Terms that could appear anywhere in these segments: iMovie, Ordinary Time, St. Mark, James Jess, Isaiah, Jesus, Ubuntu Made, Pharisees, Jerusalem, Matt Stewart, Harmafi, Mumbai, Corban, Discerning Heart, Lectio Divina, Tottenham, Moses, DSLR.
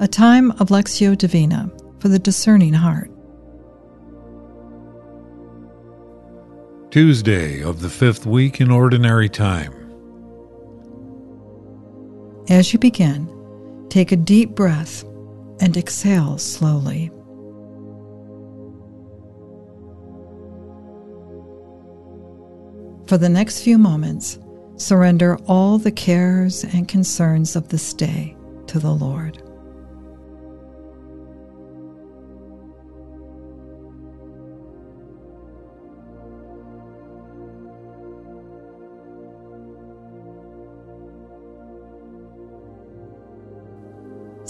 A time of Lectio Divina for the discerning heart. Tuesday of the fifth week in Ordinary Time. As you begin, take a deep breath and exhale slowly. For the next few moments, surrender all the cares and concerns of this day to the Lord.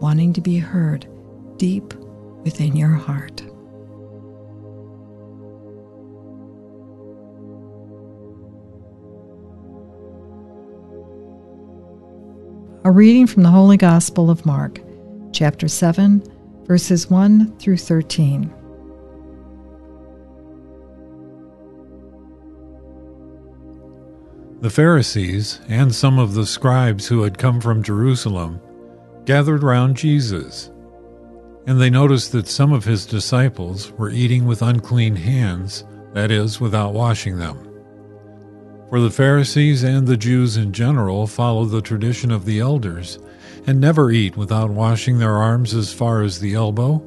wanting to be heard deep within your heart. A reading from the Holy Gospel of Mark, chapter 7, verses 1 through 13. The Pharisees and some of the scribes who had come from Jerusalem gathered round Jesus, and they noticed that some of his disciples were eating with unclean hands, that is, without washing them. For the Pharisees and the Jews in general follow the tradition of the elders, and never eat without washing their arms as far as the elbow,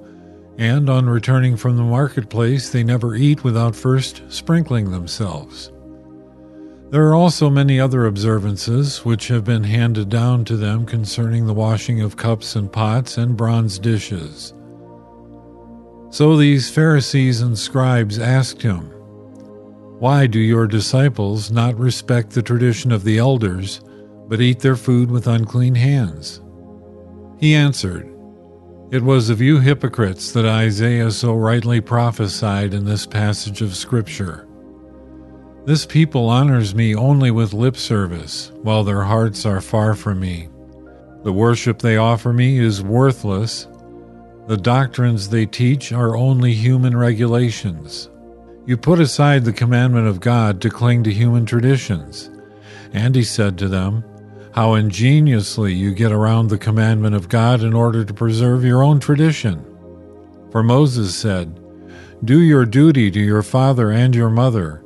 and on returning from the marketplace they never eat without first sprinkling themselves. There are also many other observances which have been handed down to them concerning the washing of cups and pots and bronze dishes. So these Pharisees and scribes asked him, "Why do your disciples not respect the tradition of the elders, but eat their food with unclean hands?" He answered, "It was of you hypocrites that Isaiah so rightly prophesied in this passage of Scripture. This people honors me only with lip service, while their hearts are far from me. The worship they offer me is worthless. The doctrines they teach are only human regulations. You put aside the commandment of God to cling to human traditions." And he said to them, "How ingeniously you get around the commandment of God in order to preserve your own tradition. For Moses said, 'Do your duty to your father and your mother,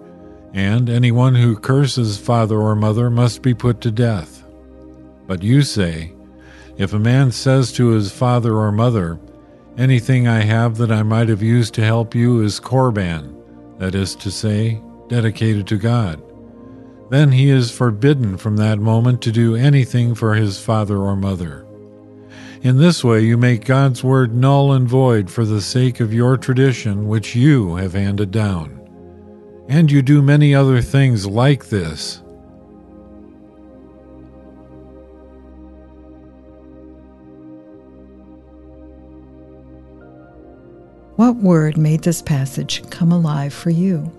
and anyone who curses father or mother must be put to death.' But you say, 'If a man says to his father or mother, anything I have that I might have used to help you is Corban,' that is to say, dedicated to God, then he is forbidden from that moment to do anything for his father or mother. In this way you make God's word null and void for the sake of your tradition which you have handed down. And you do many other things like this." What word made this passage come alive for you?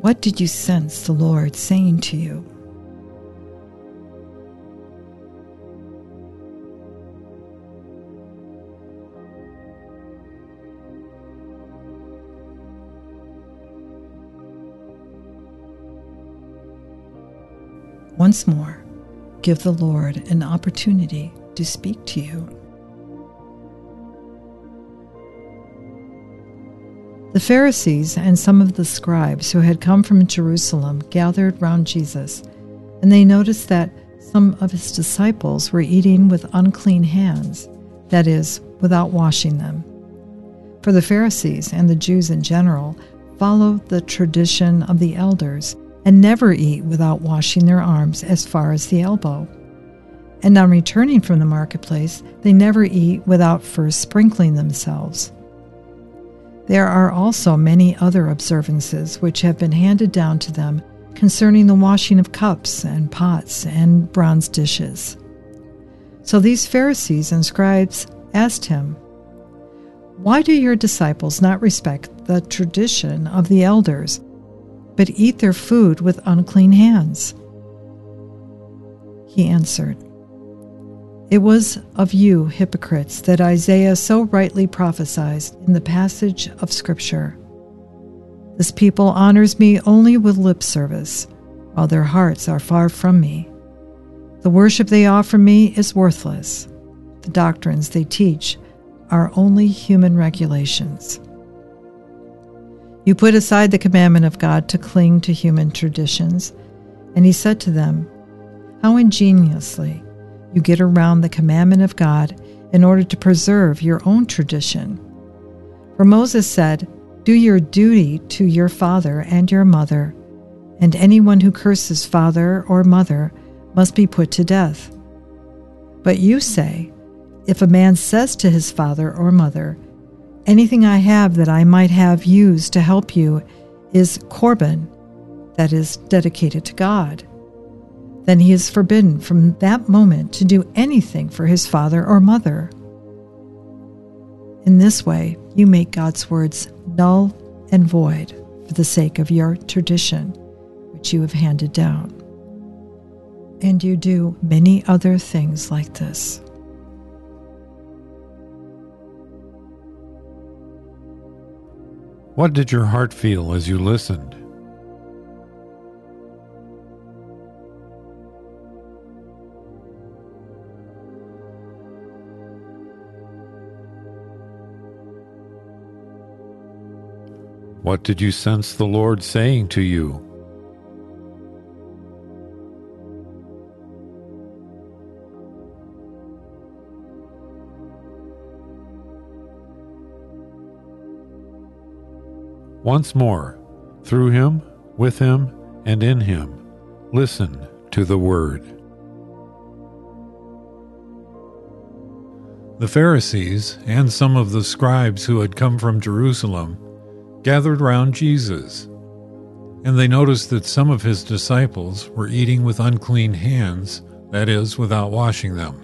What did you sense the Lord saying to you? Once more, give the Lord an opportunity to speak to you. The Pharisees and some of the scribes who had come from Jerusalem gathered round Jesus, and they noticed that some of his disciples were eating with unclean hands, that is, without washing them. For the Pharisees and the Jews in general follow the tradition of the elders and never eat without washing their arms as far as the elbow. And on returning from the marketplace, they never eat without first sprinkling themselves. There are also many other observances which have been handed down to them concerning the washing of cups and pots and bronze dishes. So these Pharisees and scribes asked him, "Why do your disciples not respect the tradition of the elders, but eat their food with unclean hands?" He answered, "It was of you hypocrites that Isaiah so rightly prophesied in the passage of Scripture. This people honors me only with lip service, while their hearts are far from me. The worship they offer me is worthless. The doctrines they teach are only human regulations. You put aside the commandment of God to cling to human traditions." And he said to them, "How ingeniously you get around the commandment of God in order to preserve your own tradition. For Moses said, 'Do your duty to your father and your mother, and anyone who curses father or mother must be put to death.' But you say, 'If a man says to his father or mother, anything I have that I might have used to help you is Corban, that is dedicated to God,' then he is forbidden from that moment to do anything for his father or mother. In this way, you make God's words null and void for the sake of your tradition, which you have handed down. And you do many other things like this." What did your heart feel as you listened? What did you sense the Lord saying to you? Once more, through Him, with Him, and in Him, listen to the Word. The Pharisees and some of the scribes who had come from Jerusalem gathered round Jesus, and they noticed that some of his disciples were eating with unclean hands, that is, without washing them.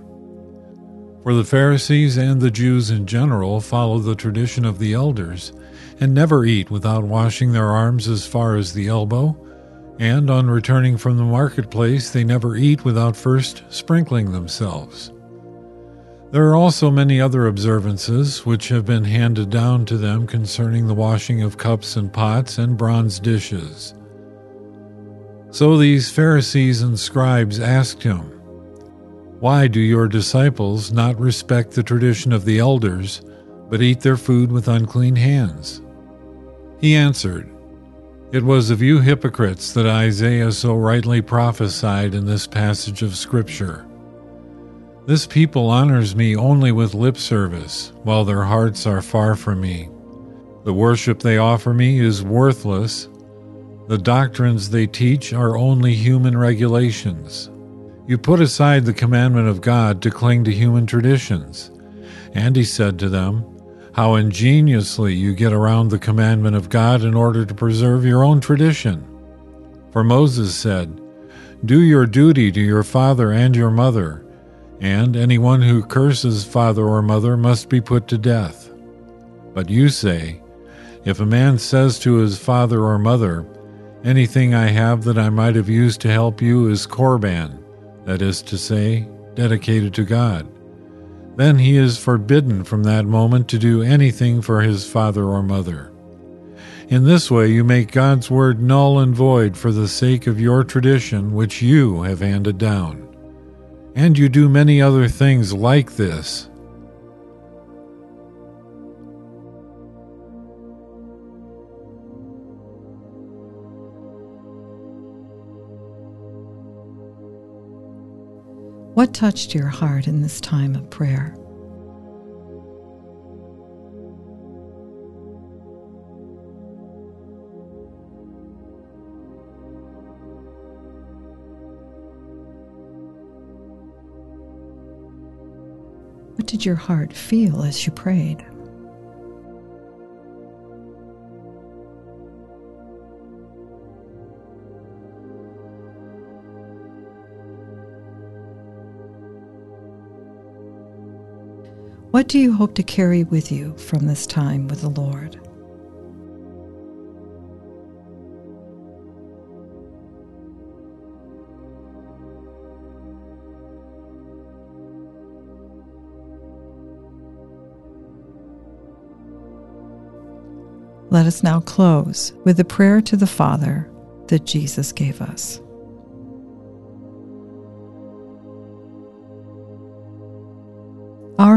For the Pharisees and the Jews in general follow the tradition of the elders, and never eat without washing their arms as far as the elbow, and on returning from the marketplace they never eat without first sprinkling themselves. There are also many other observances which have been handed down to them concerning the washing of cups and pots and bronze dishes. So these Pharisees and scribes asked him, "Why do your disciples not respect the tradition of the elders, but eat their food with unclean hands?" He answered, "It was of you hypocrites that Isaiah so rightly prophesied in this passage of Scripture. This people honors me only with lip service, while their hearts are far from me. The worship they offer me is worthless. The doctrines they teach are only human regulations. You put aside the commandment of God to cling to human traditions." And he said to them, "How ingeniously you get around the commandment of God in order to preserve your own tradition. For Moses said, 'Do your duty to your father and your mother, and anyone who curses father or mother must be put to death.' But you say, 'If a man says to his father or mother, anything I have that I might have used to help you is Corban, that is to say, dedicated to God,' then he is forbidden from that moment to do anything for his father or mother. In this way you make God's word null and void for the sake of your tradition which you have handed down. And you do many other things like this." What touched your heart in this time of prayer? What did your heart feel as you prayed? What do you hope to carry with you from this time with the Lord? Let us now close with the prayer to the Father that Jesus gave us. Our